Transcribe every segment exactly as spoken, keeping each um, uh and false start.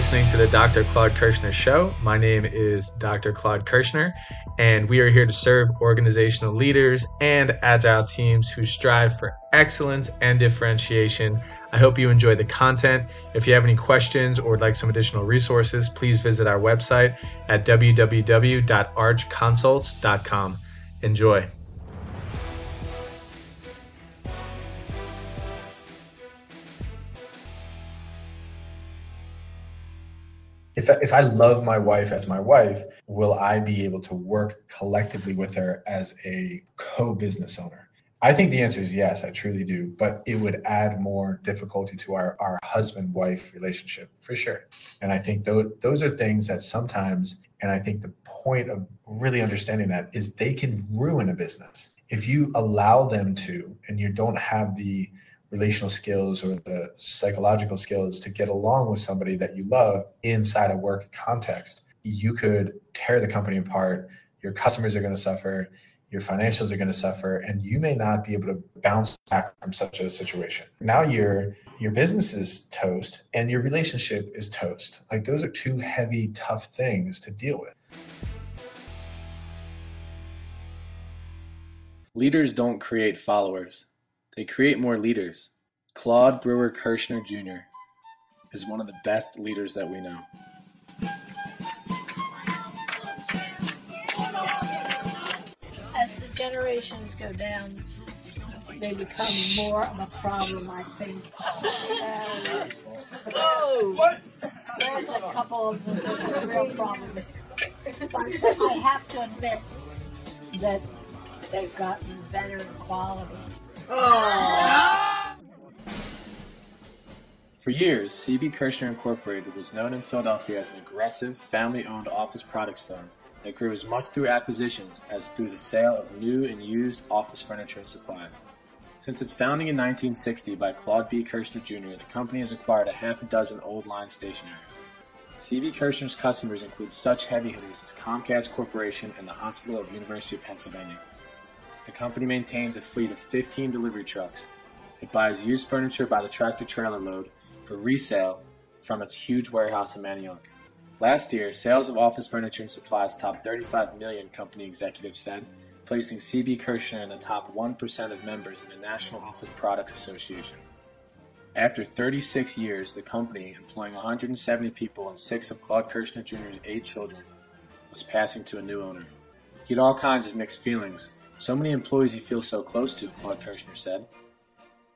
listening to the Doctor Claude Kirshner Show. My name is Doctor Claude Kirshner, and we are here to serve organizational leaders and agile teams who strive for excellence and differentiation. I hope you enjoy the content. If you have any questions or would like some additional resources, please visit our website at w w w dot arch consults dot com. Enjoy. If I, if I love my wife as my wife, will I be able to work collectively with her as a co-business owner? I think the answer is yes, I truly do. But it would add more difficulty to our, our husband-wife relationship, for sure. And I think those, those are things that sometimes, and I think the point of really understanding that is they can ruin a business. If you allow them to, and you don't have the relational skills or the psychological skills to get along with somebody that you love inside a work context, you could tear the company apart. Your customers are going to suffer, your financials are going to suffer, and you may not be able to bounce back from such a situation. Now your your business is toast and your relationship is toast. Like, those are two heavy, tough things to deal with. Leaders don't create followers. They create more leaders. Claude Brewer Kirshner Junior is one of the best leaders that we know. As the generations go down, they become more of a problem, I think. And, whoa! There's a couple of the real problems. I have to admit that they've gotten better quality. Oh. For years, C B. Kirshner Incorporated was known in Philadelphia as an aggressive, family-owned office products firm that grew as much through acquisitions as through the sale of new and used office furniture and supplies. Since its founding in nineteen sixty by Claude B. Kirshner Junior, the company has acquired a half a dozen old-line stationeries. C B. Kirshner's customers include such heavy hitters as Comcast Corporation and the Hospital of University of Pennsylvania. The company maintains a fleet of fifteen delivery trucks. It buys used furniture by the tractor-trailer load for resale from its huge warehouse in Manayunk. Last year, sales of office furniture and supplies topped thirty-five million dollars, company executives said, placing C B. Kirshner in the top one percent of members in the National Office Products Association. After thirty-six years, the company, employing one hundred seventy people and six of Claude Kirshner Junior's eight children, was passing to a new owner. He had all kinds of mixed feelings. "So many employees you feel so close to," Claude Kirshner said.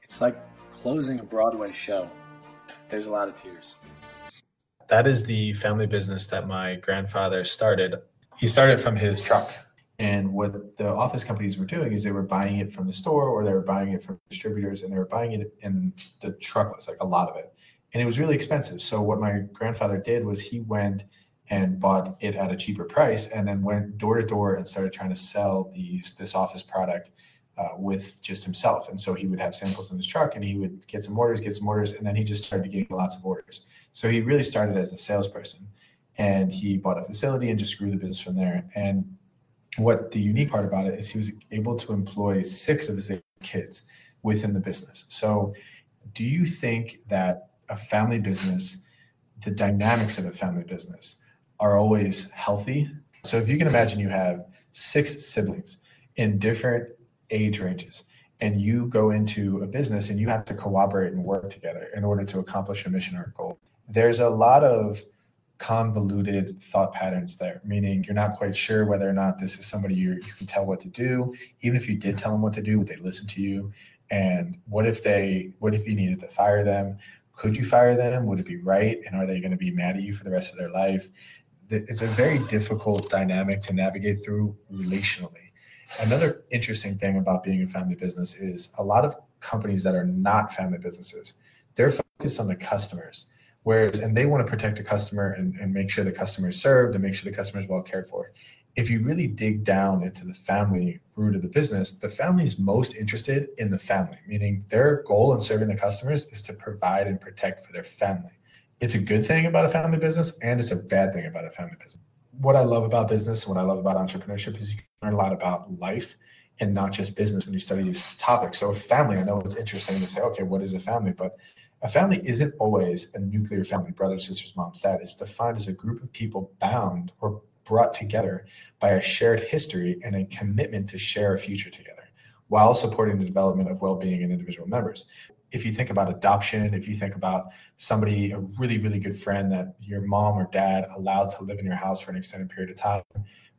"It's like closing a Broadway show. There's a lot of tears." That is the family business that my grandfather started. He started from his truck. And what the office companies were doing is they were buying it from the store, or they were buying it from distributors, and they were buying it in the truckloads, like a lot of it. And it was really expensive. So what my grandfather did was he went and bought it at a cheaper price, and then went door to door and started trying to sell these this office product uh, with just himself. And so he would have samples in his truck, and he would get some orders, get some orders, and then he just started getting lots of orders. So he really started as a salesperson, and he bought a facility and just grew the business from there. And what the unique part about it is he was able to employ six of his eight kids within the business. So do you think that a family business, the dynamics of a family business, are always healthy? So if you can imagine, you have six siblings in different age ranges, and you go into a business and you have to cooperate and work together in order to accomplish a mission or a goal. There's a lot of convoluted thought patterns there, meaning you're not quite sure whether or not this is somebody you you can tell what to do. Even if you did tell them what to do, would they listen to you? And what if they, what if you needed to fire them? Could you fire them? Would it be right? And are they going to be mad at you for the rest of their life? It's a very difficult dynamic to navigate through relationally. Another interesting thing about being a family business is a lot of companies that are not family businesses, they're focused on the customers, whereas, and they want to protect the customer and, and make sure the customer is served and make sure the customer is well cared for. If you really dig down into the family root of the business, the family is most interested in the family, meaning their goal in serving the customers is to provide and protect for their family. It's a good thing about a family business, and it's a bad thing about a family business. What I love about business and what I love about entrepreneurship is you can learn a lot about life and not just business when you study these topics. So family, I know it's interesting to say, okay, what is a family? But A family isn't always a nuclear family, brothers, sisters, moms, dad. It's defined as a group of people bound or brought together by a shared history and a commitment to share a future together while supporting the development of well-being in individual members. If you think about adoption, if you think about somebody, a really, really good friend that your mom or dad allowed to live in your house for an extended period of time.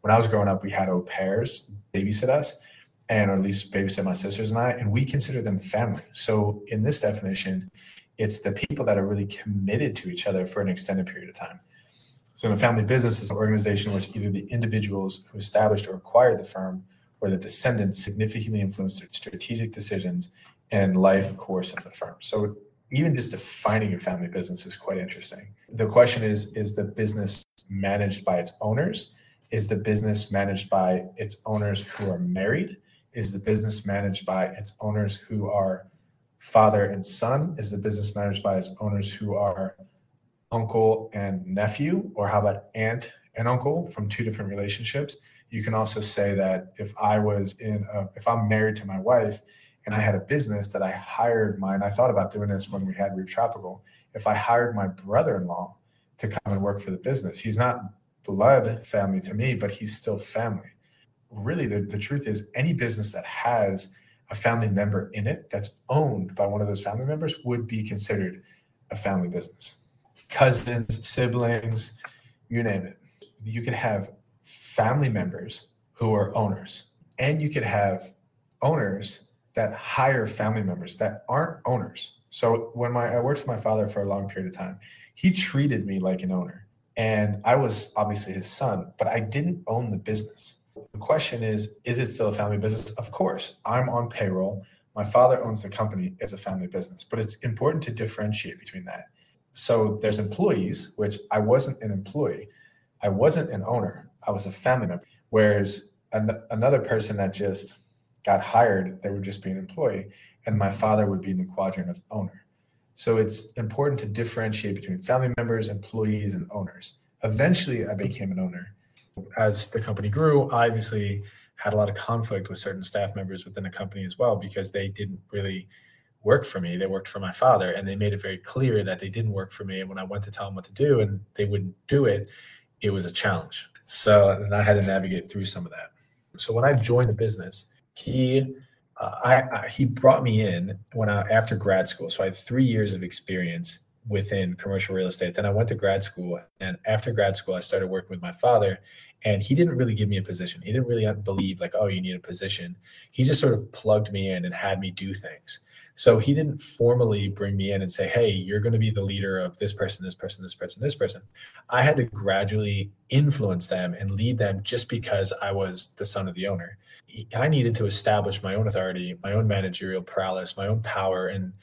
When I was growing up, we had au pairs babysit us, and or at least babysit my sisters and I, and we consider them family. So in this definition, it's the people that are really committed to each other for an extended period of time. So a family business is an organization in which either the individuals who established or acquired the firm or the descendants significantly influence their strategic decisions and life course of the firm. So even just defining a family business is quite interesting. The question is, is the business managed by its owners? Is the business managed by its owners who are married? Is the business managed by its owners who are father and son? Is the business managed by its owners who are uncle and nephew, or how about aunt and uncle from two different relationships? You can also say that if I was in a, if I'm married to my wife and I had a business that I hired mine, I thought about doing this when we had Root Tropical. If I hired my brother-in-law to come and work for the business, he's not blood family to me, but he's still family. Really, the, the truth is any business that has a family member in it that's owned by one of those family members would be considered a family business. Cousins, siblings, you name it. You could have family members who are owners, and you could have owners that hire family members that aren't owners. So when my, I worked for my father for a long period of time, he treated me like an owner, and I was obviously his son, but I didn't own the business. The question is, is it still a family business? Of course, I'm on payroll. My father owns the company as a family business, but it's important to differentiate between that. So there's employees, which I wasn't an employee. I wasn't an owner. I was a family member. Whereas an- another person that just got hired, they would just be an employee, and my father would be in the quadrant of owner. So it's important to differentiate between family members, employees, and owners. Eventually, I became an owner. As the company grew, I obviously had a lot of conflict with certain staff members within the company as well, because they didn't really work for me. They worked for my father, and they made it very clear that they didn't work for me. And when I went to tell them what to do and they wouldn't do it, it was a challenge. So and I had to navigate through some of that. So when I joined the business, he uh, I, I, he brought me in when I after grad school. So I had three years of experience within commercial real estate. Then I went to grad school, and after grad school, I started working with my father, and he didn't really give me a position. He didn't really believe like, oh, you need a position. He just sort of plugged me in and had me do things. So he didn't formally bring me in and say, hey, you're going to be the leader of this person, this person, this person, this person. I had to gradually influence them and lead them just because I was the son of the owner. I needed to establish my own authority, my own managerial prowess, my own power in,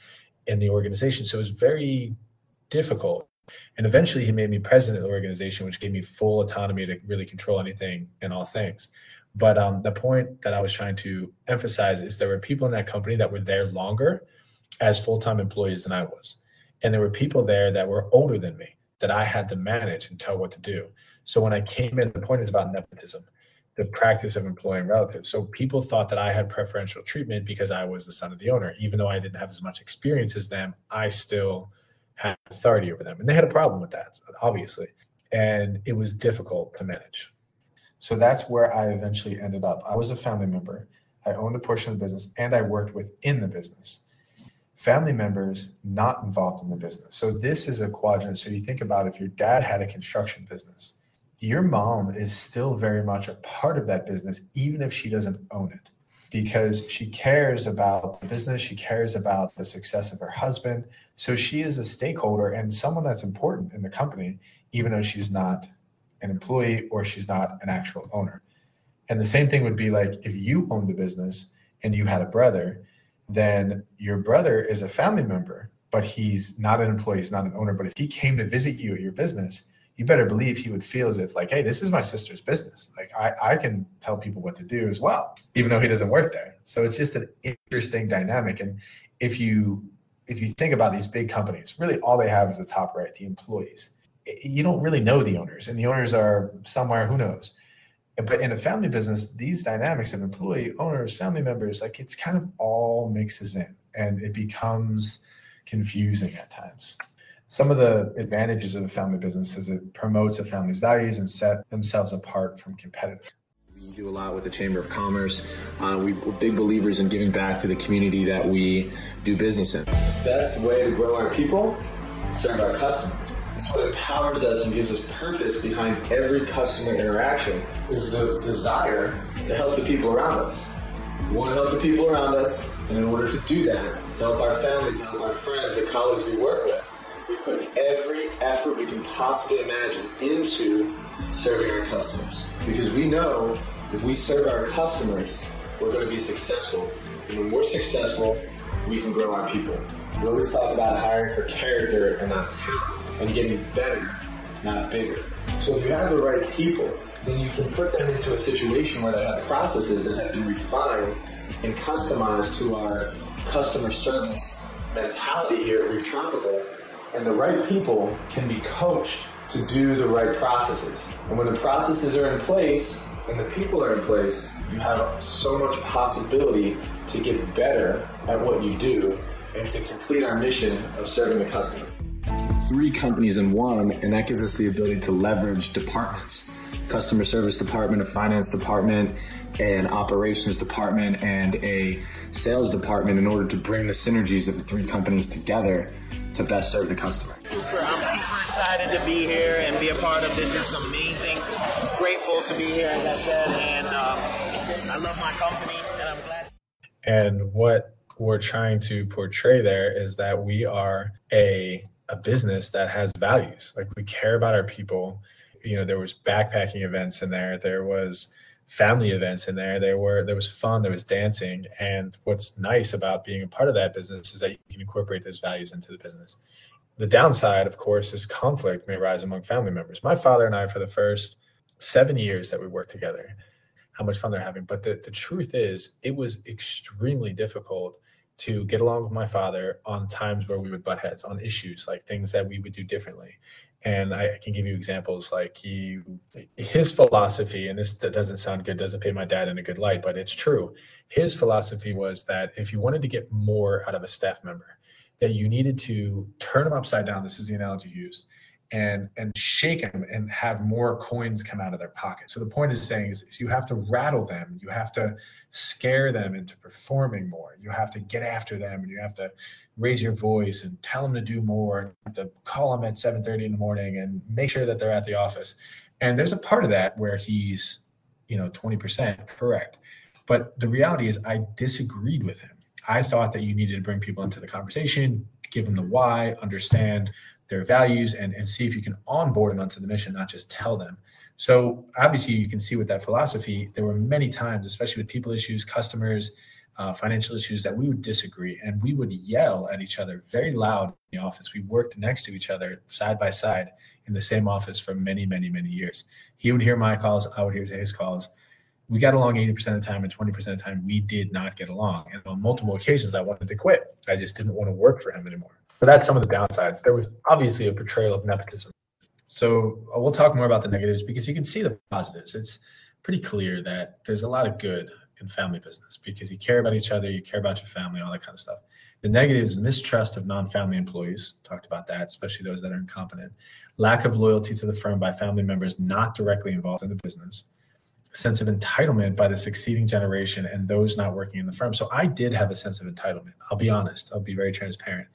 in the organization. So it was very difficult. And eventually he made me president of the organization, which gave me full autonomy to really control anything and all things. But um, the point that I was trying to emphasize is there were people in that company that were there longer as full-time employees than I was. And there were people there that were older than me that I had to manage and tell what to do. So when I came in, the point is about nepotism, the practice of employing relatives. So people thought that I had preferential treatment because I was the son of the owner. Even though I didn't have as much experience as them, I still had authority over them. And they had a problem with that, obviously. And it was difficult to manage. So that's where I eventually ended up. I was a family member. I owned a portion of the business, and I worked within the business. Family members not involved in the business. So this is a quadrant. So you think about if your dad had a construction business, your mom is still very much a part of that business, even if she doesn't own it, because she cares about the business. She cares about the success of her husband. So she is a stakeholder and someone that's important in the company, even though she's not an employee or she's not an actual owner. And the same thing would be like if you owned a business and you had a brother, then your brother is a family member, but he's not an employee, he's not an owner. But if he came to visit you at your business, you better believe he would feel as if like, hey, this is my sister's business. Like I, I can tell people what to do as well, even though he doesn't work there. So it's just an interesting dynamic. And if you if you think about these big companies, really all they have is the top right, the employees. You don't really know the owners, and the owners are somewhere, who knows. But in a family business, these dynamics of employee, owners, family members, like it's kind of all mixes in, and it becomes confusing at times. Some of the advantages of a family business is it promotes a family's values and set themselves apart from competitors. We do a lot with the Chamber of Commerce. Uh, we, we're big believers in giving back to the community that we do business in. The best way to grow our people is serve our customers. It's what empowers us and gives us purpose behind every customer interaction is the desire to help the people around us. We want to help the people around us, and in order to do that, to help our family, to help our friends, the colleagues we work with, we put every effort we can possibly imagine into serving our customers. Because we know if we serve our customers, we're going to be successful. And when we're successful, we can grow our people. We always talk about hiring for character and not talent, and getting better, not bigger. So if you have the right people, then you can put them into a situation where they have processes that have been refined and customized to our customer service mentality here at Reef Tropical. And the right people can be coached to do the right processes. And when the processes are in place and the people are in place, you have so much possibility to get better at what you do and to complete our mission of serving the customer. Three companies in one, and that gives us the ability to leverage departments. Customer service department, a finance department, an operations department, and a sales department in order to bring the synergies of the three companies together to best serve the customer. Super, I'm super excited to be here and be a part of this. It's amazing. Grateful to be here, as I said, and um, I love my company, and I'm glad. And what we're trying to portray there is that we are a a business that has values. Like, we care about our people. You know, there was backpacking events in there. There was family events in there. There were there was fun. There was dancing. And what's nice about being a part of that business is that you can incorporate those values into the business. The downside, of course, is conflict may arise among family members. My father and I, for the first seven years that we worked together, how much fun they're having. But the, the truth is, it was extremely difficult to get along with my father on times where we would butt heads on issues, like things that we would do differently. And I can give you examples, like he, his philosophy, and this doesn't sound good, doesn't paint my dad in a good light, but it's true. His philosophy was that if you wanted to get more out of a staff member, that you needed to turn them upside down, this is the analogy used, and and shake them and have more coins come out of their pocket. So the point is saying is, is you have to rattle them, you have to scare them into performing more, you have to get after them, and you have to raise your voice and tell them to do more, and you have to call them at seven thirty in the morning and make sure that they're at the office. And there's a part of that where he's, you know, twenty percent correct. But the reality is, I disagreed with him. I thought that you needed to bring people into the conversation, give them the why, understand their values, and, and see if you can onboard them onto the mission, not just tell them. So obviously you can see with that philosophy, there were many times, especially with people issues, customers, uh, financial issues, that we would disagree, and we would yell at each other very loud in the office. We worked next to each other, side by side, in the same office for many, many, many years. He would hear my calls, I would hear his calls. We got along eighty percent of the time, and twenty percent of the time we did not get along. And on multiple occasions, I wanted to quit. I just didn't want to work for him anymore. But that's some of the downsides. There was obviously a portrayal of nepotism. So we'll talk more about the negatives, because you can see the positives. It's pretty clear that there's a lot of good in family business, because you care about each other, you care about your family, all that kind of stuff. The negatives: mistrust of non-family employees, talked about that, especially those that are incompetent. Lack of loyalty to the firm by family members not directly involved in the business. Sense of entitlement by the succeeding generation and those not working in the firm. So I did have a sense of entitlement. I'll be honest. I'll be very transparent.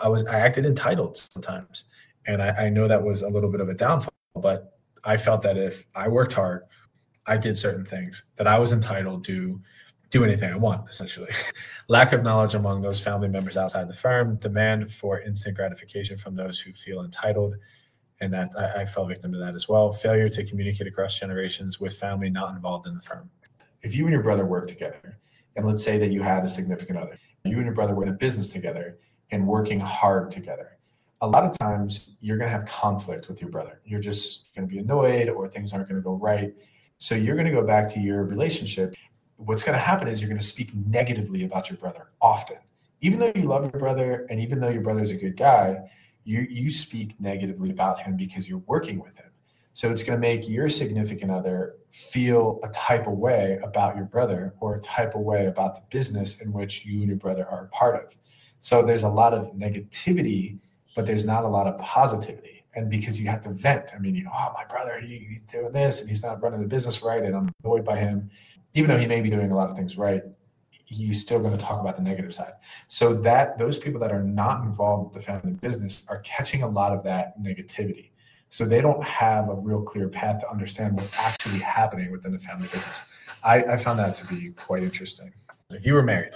I was I acted entitled sometimes, and I, I know that was a little bit of a downfall, but I felt that if I worked hard, I did certain things, that I was entitled to do anything I want, essentially. Lack of knowledge among those family members outside the firm, demand for instant gratification from those who feel entitled, and that I, I fell victim to that as well. Failure to communicate across generations with family not involved in the firm. If you and your brother worked together, and let's say that you had a significant other, you and your brother were in a business together and working hard together, a lot of times you're going to have conflict with your brother. You're just going to be annoyed, or things aren't going to go right. So you're going to go back to your relationship. What's going to happen is you're going to speak negatively about your brother often. Even though you love your brother, and even though your brother's a good guy, you, you speak negatively about him because you're working with him. So it's going to make your significant other feel a type of way about your brother, or a type of way about the business in which you and your brother are a part of. So there's a lot of negativity, but there's not a lot of positivity. And because you have to vent, I mean, you know, oh, my brother, he, he's doing this and he's not running the business right, and I'm annoyed by him. Even though he may be doing a lot of things right, he's still going to talk about the negative side. So that those people that are not involved with the family business are catching a lot of that negativity. So they don't have a real clear path to understand what's actually happening within the family business. I, I found that to be quite interesting. If you were married,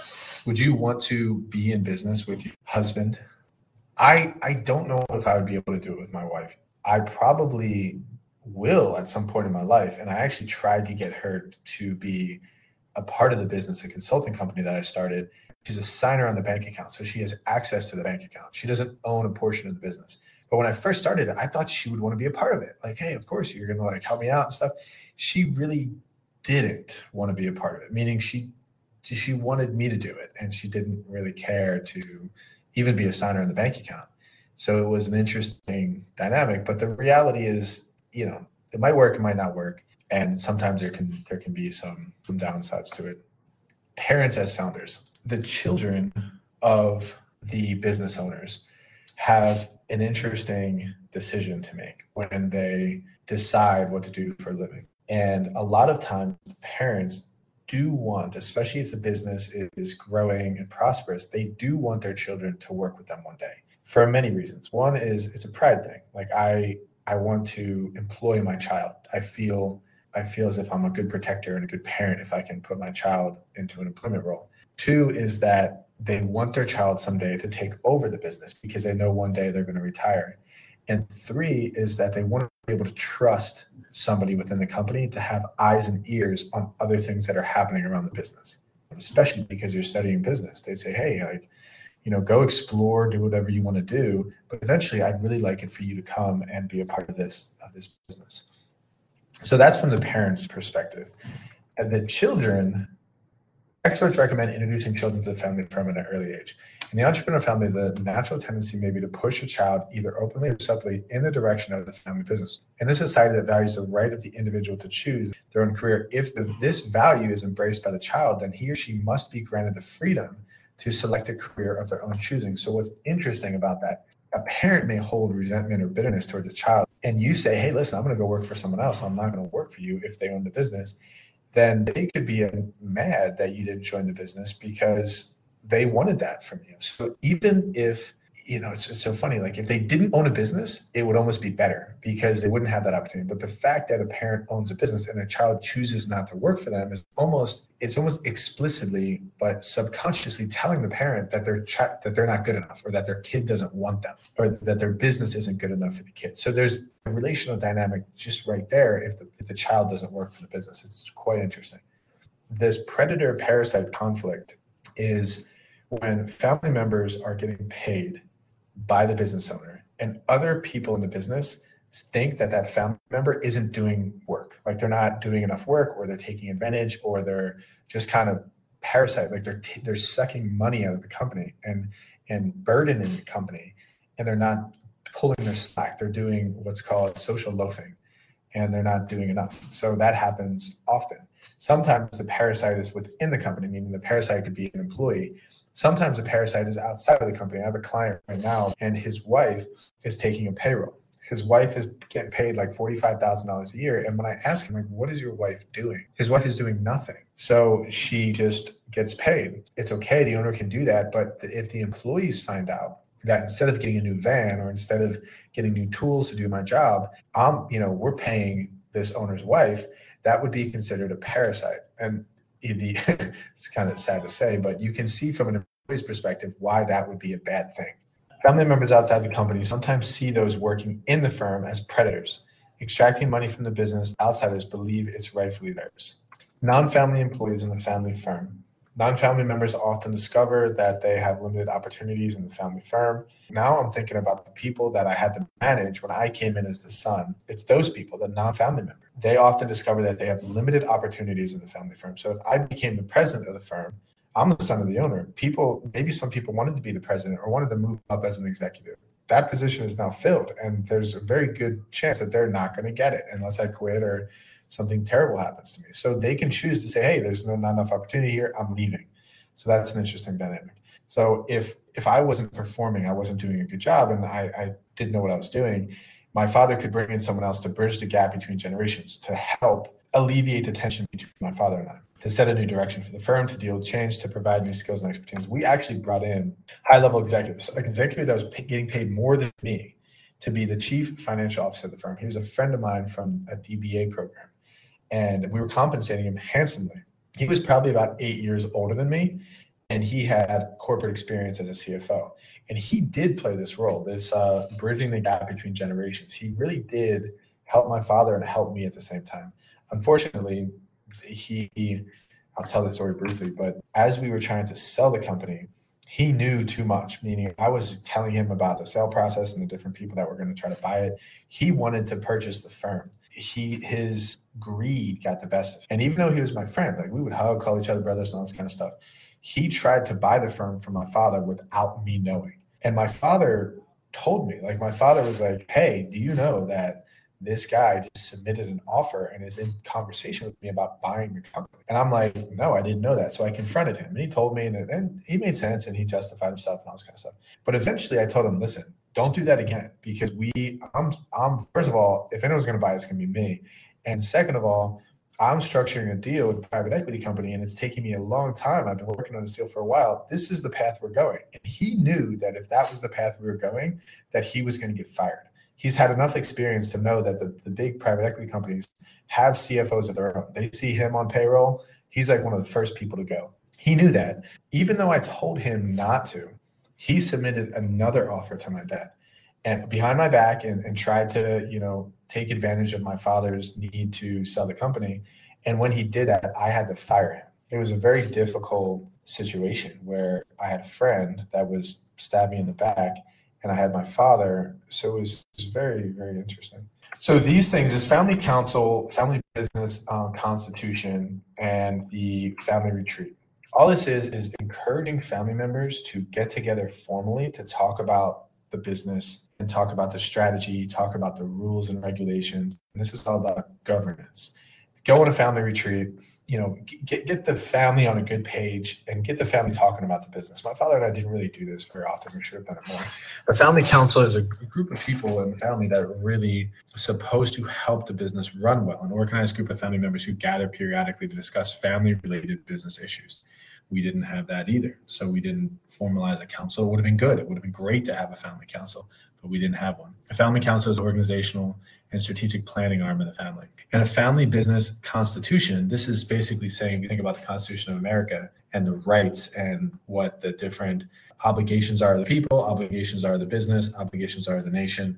would you want to be in business with your husband? I, I don't know if I would be able to do it with my wife. I probably will at some point in my life. And I actually tried to get her to be a part of the business, a consulting company that I started. She's a signer on the bank account, so she has access to the bank account. She doesn't own a portion of the business. But when I first started, I thought she would want to be a part of it. Like, hey, of course, you're going to like help me out and stuff. She really didn't want to be a part of it, meaning she she wanted me to do it, and she didn't really care to even be a signer on the bank account. So it was an interesting dynamic. But the reality is, you know, it might work, it might not work. And sometimes there can there can be some some downsides to it. Parents as founders, the children of the business owners have an interesting decision to make when they decide what to do for a living. And a lot of times parents do want, especially if the business is growing and prosperous, they do want their children to work with them one day for many reasons. One is it's a pride thing. Like I I want to employ my child. I feel I feel as if I'm a good protector and a good parent if I can put my child into an employment role. Two is that they want their child someday to take over the business because they know one day they're going to retire. And three is that they want to be able to trust somebody within the company to have eyes and ears on other things that are happening around the business, especially because you're studying business. They say, hey, like, you know, go explore, do whatever you want to do, but eventually I'd really like it for you to come and be a part of this of this business. So that's from the parents' perspective. And the children, experts recommend introducing children to the family from an early age. In the entrepreneur family, the natural tendency may be to push a child either openly or subtly in the direction of the family business. In a society that values the right of the individual to choose their own career, if the, this value is embraced by the child, then he or she must be granted the freedom to select a career of their own choosing. So what's interesting about that, a parent may hold resentment or bitterness toward the child, and you say, hey, listen, I'm going to go work for someone else. I'm not going to work for you if they own the business. Then they could be mad that you didn't join the business because they wanted that from you. So even if, you know, it's, it's so funny, like if they didn't own a business, it would almost be better because they wouldn't have that opportunity. But the fact that a parent owns a business and a child chooses not to work for them is almost, it's almost explicitly, but subconsciously telling the parent that their child, that they're not good enough, or that their kid doesn't want them, or that their business isn't good enough for the kid. So there's a relational dynamic just right there. If the, if the child doesn't work for the business, it's quite interesting. This predator parasite conflict is when family members are getting paid by the business owner, and other people in the business think that that family member isn't doing work, like they're not doing enough work, or they're taking advantage, or they're just kind of parasite, like they're t- they're sucking money out of the company and and burdening the company, and they're not pulling their slack. They're doing what's called social loafing, and they're not doing enough. So that happens often. Sometimes the parasite is within the company, meaning the parasite could be an employee. Sometimes a parasite is outside of the company. I have a client right now, and his wife is taking a payroll. His wife is getting paid like forty-five thousand dollars a year. And when I ask him, like, what is your wife doing? His wife is doing nothing. So she just gets paid. It's okay. The owner can do that. But if the employees find out that instead of getting a new van, or instead of getting new tools to do my job, I'm, you know, we're paying this owner's wife, that would be considered a parasite. And The, it's kind of sad to say, but you can see from an employee's perspective why that would be a bad thing. Family members outside the company sometimes see those working in the firm as predators. Extracting money from the business, outsiders believe it's rightfully theirs. Non-family employees in the family firm. Non-family members often discover that they have limited opportunities in the family firm. Now I'm thinking about the people that I had to manage when I came in as the son. It's those people, the non-family members. They often discover that they have limited opportunities in the family firm. So if I became the president of the firm, I'm the son of the owner. People, maybe some people wanted to be the president or wanted to move up as an executive. That position is now filled, and there's a very good chance that they're not going to get it unless I quit or something terrible happens to me. So they can choose to say, hey, there's no, not enough opportunity here, I'm leaving. So that's an interesting dynamic. So if if I wasn't performing, I wasn't doing a good job, and I, I didn't know what I was doing, my father could bring in someone else to bridge the gap between generations, to help alleviate the tension between my father and I, to set a new direction for the firm, to deal with change, to provide new skills and expertise. We actually brought in high-level executives, an executive that was p- getting paid more than me to be the chief financial officer of the firm. He was a friend of mine from a D B A program, and we were compensating him handsomely. He was probably about eight years older than me, and he had corporate experience as a C F O. And he did play this role, this uh, bridging the gap between generations. He really did help my father and help me at the same time. Unfortunately, he, I'll tell the story briefly, but as we were trying to sell the company, he knew too much, meaning I was telling him about the sale process and the different people that were going to try to buy it. He wanted to purchase the firm. He, his greed got the best of him. And even though he was my friend, like we would hug, call each other brothers and all this kind of stuff, he tried to buy the firm from my father without me knowing. And my father told me, like my father was like, hey, do you know that this guy just submitted an offer and is in conversation with me about buying the company? And I'm like, no, I didn't know that. So I confronted him, and he told me, and, it, and he made sense, and he justified himself and all this kind of stuff. But eventually I told him, listen, don't do that again, because we, I'm, I'm first of all, if anyone's going to buy it, it's going to be me. And second of all, I'm structuring a deal with a private equity company, and it's taking me a long time. I've been working on this deal for a while. This is the path we're going. And he knew that if that was the path we were going, that he was going to get fired. He's had enough experience to know that the, the big private equity companies have C F Os of their own. They see him on payroll. He's like one of the first people to go. He knew that. Even though I told him not to, he submitted another offer to my dad, and behind my back, and, and tried to, you know, take advantage of my father's need to sell the company. And when he did that, I had to fire him. It was a very difficult situation where I had a friend that was stabbed me in the back, and I had my father. So it was, it was very, very interesting. So these things is family council, family business um, constitution, and the family retreat. All this is, is encouraging family members to get together formally to talk about the business and talk about the strategy, talk about the rules and regulations. And this is all about governance. Go on a family retreat, you know, get get the family on a good page and get the family talking about the business. My father and I didn't really do this very often. We should have done it more. But family council is a group of people in the family that are really supposed to help the business run well, an organized group of family members who gather periodically to discuss family-related business issues. We didn't have that either, so we didn't formalize a council. It would have been good. It would have been great to have a family council, but we didn't have one. A family council is organizational and strategic planning arm of the family. And a family business constitution, this is basically saying, if you think about the Constitution of America and the rights and what the different obligations are of the people, obligations are of the business, obligations are of the nation.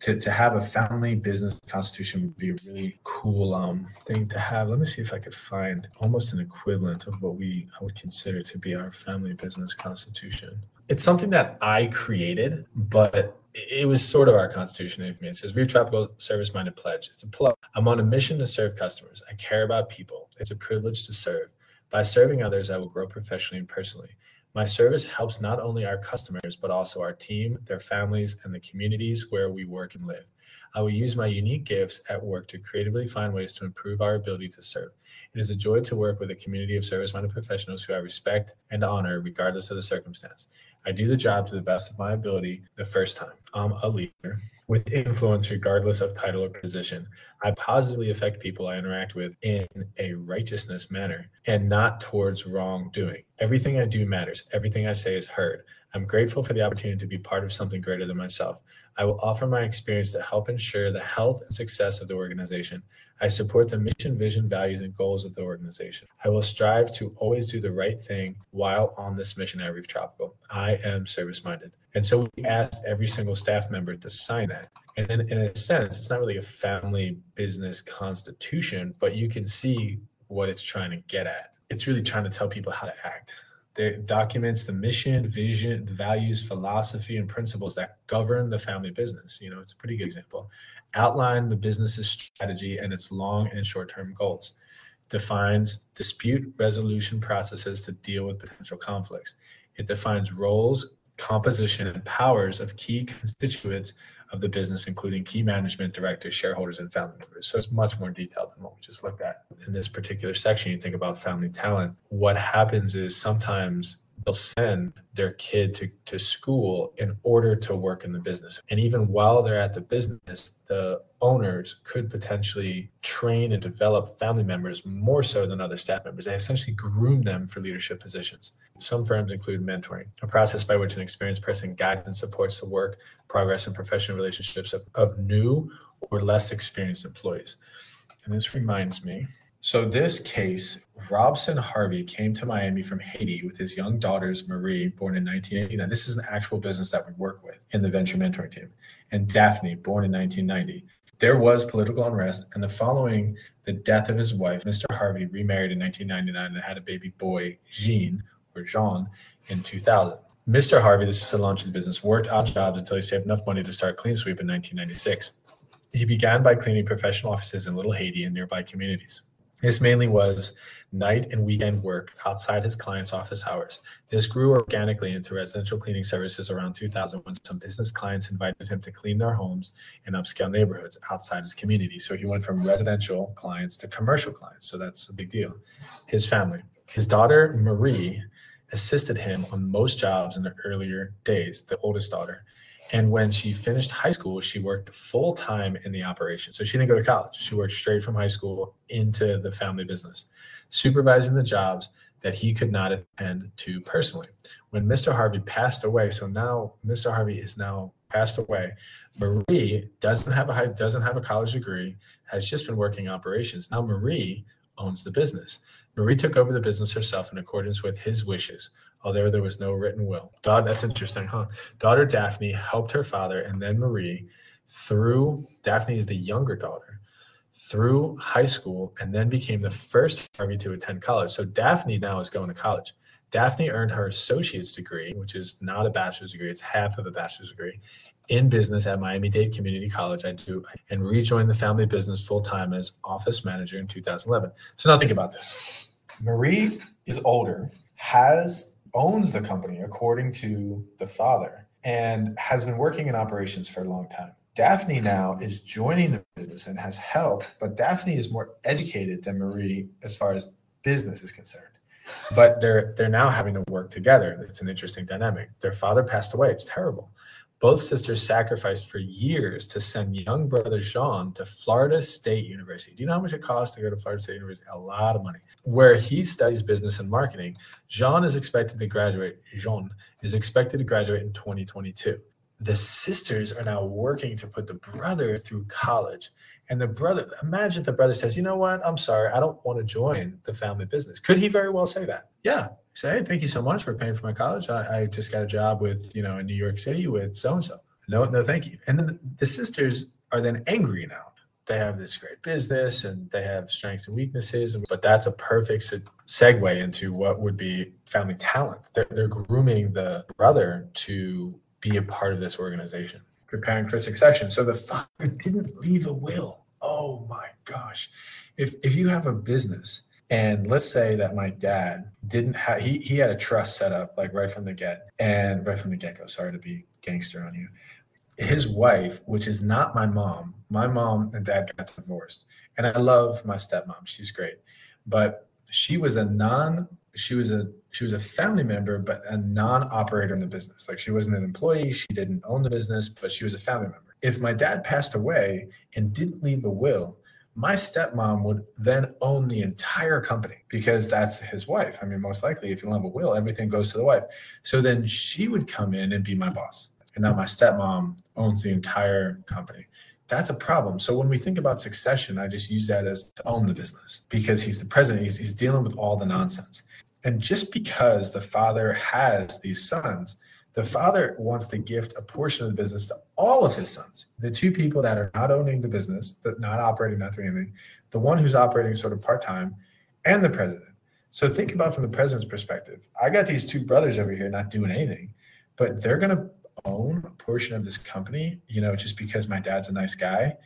To, to have a family business constitution would be a really cool um, thing to have. Let me see if I could find almost an equivalent of what we I would consider to be our family business constitution. It's something that I created, but it was sort of our constitution. It says, Reef Tropical Service-Minded Pledge. It's a plug. I'm on a mission to serve customers. I care about people. It's a privilege to serve. By serving others, I will grow professionally and personally. My service helps not only our customers, but also our team, their families, and the communities where we work and live. I will use my unique gifts at work to creatively find ways to improve our ability to serve. It is a joy to work with a community of service-minded professionals who I respect and honor regardless of the circumstance. I do the job to the best of my ability the first time. I'm a leader with influence regardless of title or position. I positively affect people I interact with in a righteousness manner and not towards wrongdoing. Everything I do matters. Everything I say is heard. I'm grateful for the opportunity to be part of something greater than myself. I will offer my experience to help ensure the health and success of the organization. I support the mission, vision, values, and goals of the organization. I will strive to always do the right thing while on this mission at Reef Tropical. I am service-minded. And so we asked every single staff member to sign that. And in, in a sense, it's not really a family business constitution, but you can see what it's trying to get at. It's really trying to tell people how to act. It documents the mission, vision, values, philosophy, and principles that govern the family business. You know, it's a pretty good example. Outline the business's strategy and its long and short-term goals. Defines dispute resolution processes to deal with potential conflicts. It defines roles, composition, and powers of key constituents of the business, including key management, directors, shareholders, and family members. So it's much more detailed than what we just looked at. In this particular section, you think about family talent. What happens is sometimes they'll send their kid to, to school in order to work in the business. And even while they're at the business, the owners could potentially train and develop family members more so than other staff members. They essentially groom them for leadership positions. Some firms include mentoring, a process by which an experienced person guides and supports the work, progress, and professional relationships of, of new or less experienced employees. And this reminds me, so this case, Robson Harvey came to Miami from Haiti with his young daughters, Marie, born in nineteen eighty-nine. This is an actual business that we work with in the venture mentoring team. And Daphne, born in nineteen ninety. There was political unrest, and the following the death of his wife, Mister Harvey remarried in nineteen ninety-nine and had a baby boy, Jean, or Jean, in two thousand. Mister Harvey, this was the launch of the business, worked odd jobs until he saved enough money to start Clean Sweep in nineteen ninety-six. He began by cleaning professional offices in Little Haiti and nearby communities. This mainly was night and weekend work outside his clients' office hours. This grew organically into residential cleaning services around two thousand when some business clients invited him to clean their homes in upscale neighborhoods outside his community. So he went from residential clients to commercial clients. So that's a big deal. His family. His daughter, Marie, assisted him on most jobs in the earlier days, the oldest daughter. And when she finished high school, she worked full time in the operation. So she didn't go to college. She worked straight from high school into the family business, supervising the jobs that he could not attend to personally. When Mister Harvey passed away, so now Mister Harvey is now passed away. Marie doesn't have a doesn't have a college degree, has just been working operations. Now Marie owns the business. Marie took over the business herself in accordance with his wishes, although there was no written will. Daughter, that's interesting, huh? Daughter Daphne helped her father, and then Marie through, Daphne is the younger daughter, through high school, and then became the first Harvey to attend college. So Daphne now is going to college. Daphne earned her associate's degree, which is not a bachelor's degree, it's half of a bachelor's degree, in business at Miami-Dade Community College, I do, and rejoined the family business full-time as office manager in two thousand eleven. So now think about this. Marie is older, has owns the company according to the father, and has been working in operations for a long time. Daphne now is joining the business and has help, but Daphne is more educated than Marie as far as business is concerned. But they're they're now having to work together. It's an interesting dynamic. Their father passed away. It's terrible. Both sisters sacrificed for years to send young brother Jean to Florida State University. Do you know how much it costs to go to Florida State University? A lot of money. Where he studies business and marketing, Jean is expected to graduate. Jean is expected to graduate in twenty twenty-two. The sisters are now working to put the brother through college. And the brother, imagine if the brother says, you know what, I'm sorry, I don't want to join the family business. Could he very well say that? Yeah. Say, hey, thank you so much for paying for my college. I, I just got a job with, you know, in New York City with so-and-so. No, no, thank you. And then the, the sisters are then angry now. They have this great business and they have strengths and weaknesses, but that's a perfect se- segue into what would be family talent. They're, they're grooming the brother to be a part of this organization, preparing for succession. So the father didn't leave a will. Oh my gosh. If if you have a business, and let's say that my dad didn't have, he, he had a trust set up like right from the get, and right from the get-go, sorry to be gangster on you. His wife, which is not my mom, my mom and dad got divorced. And I love my stepmom, she's great. But she was a non, she was a, she was a family member, but a non-operator in the business. Like she wasn't an employee, she didn't own the business, but she was a family member. If my dad passed away and didn't leave a will, my stepmom would then own the entire company because that's his wife. I mean, most likely, if you don't have a will, everything goes to the wife. So then she would come in and be my boss. And now my stepmom owns the entire company. That's a problem. So when we think about succession, I just use that as to own the business because he's the president. He's, he's dealing with all the nonsense. And just because the father has these sons, the father wants to gift a portion of the business to all of his sons. The two people that are not owning the business, that not operating, not doing anything, the one who's operating sort of part-time, and the president. So think about from the president's perspective. I got these two brothers over here not doing anything, but they're going to own a portion of this company, you know, just because my dad's a nice guy.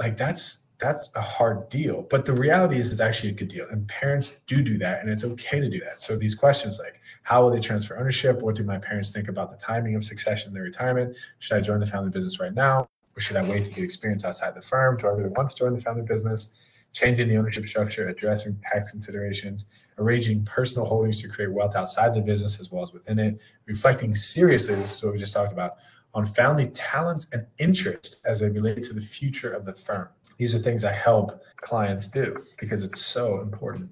Like that's that's a hard deal. But the reality is it's actually a good deal. And parents do do that, and it's okay to do that. So these questions like, how will they transfer ownership? What do my parents think about the timing of succession and their retirement? Should I join the family business right now? Or should I wait to get experience outside the firm? Do I really want to join the family business? changing the ownership structure, addressing tax considerations, arranging personal holdings to create wealth outside the business as well as within it, reflecting seriously, this is what we just talked about, on family talents and interests as they relate to the future of the firm. These are things I help clients do because it's so important.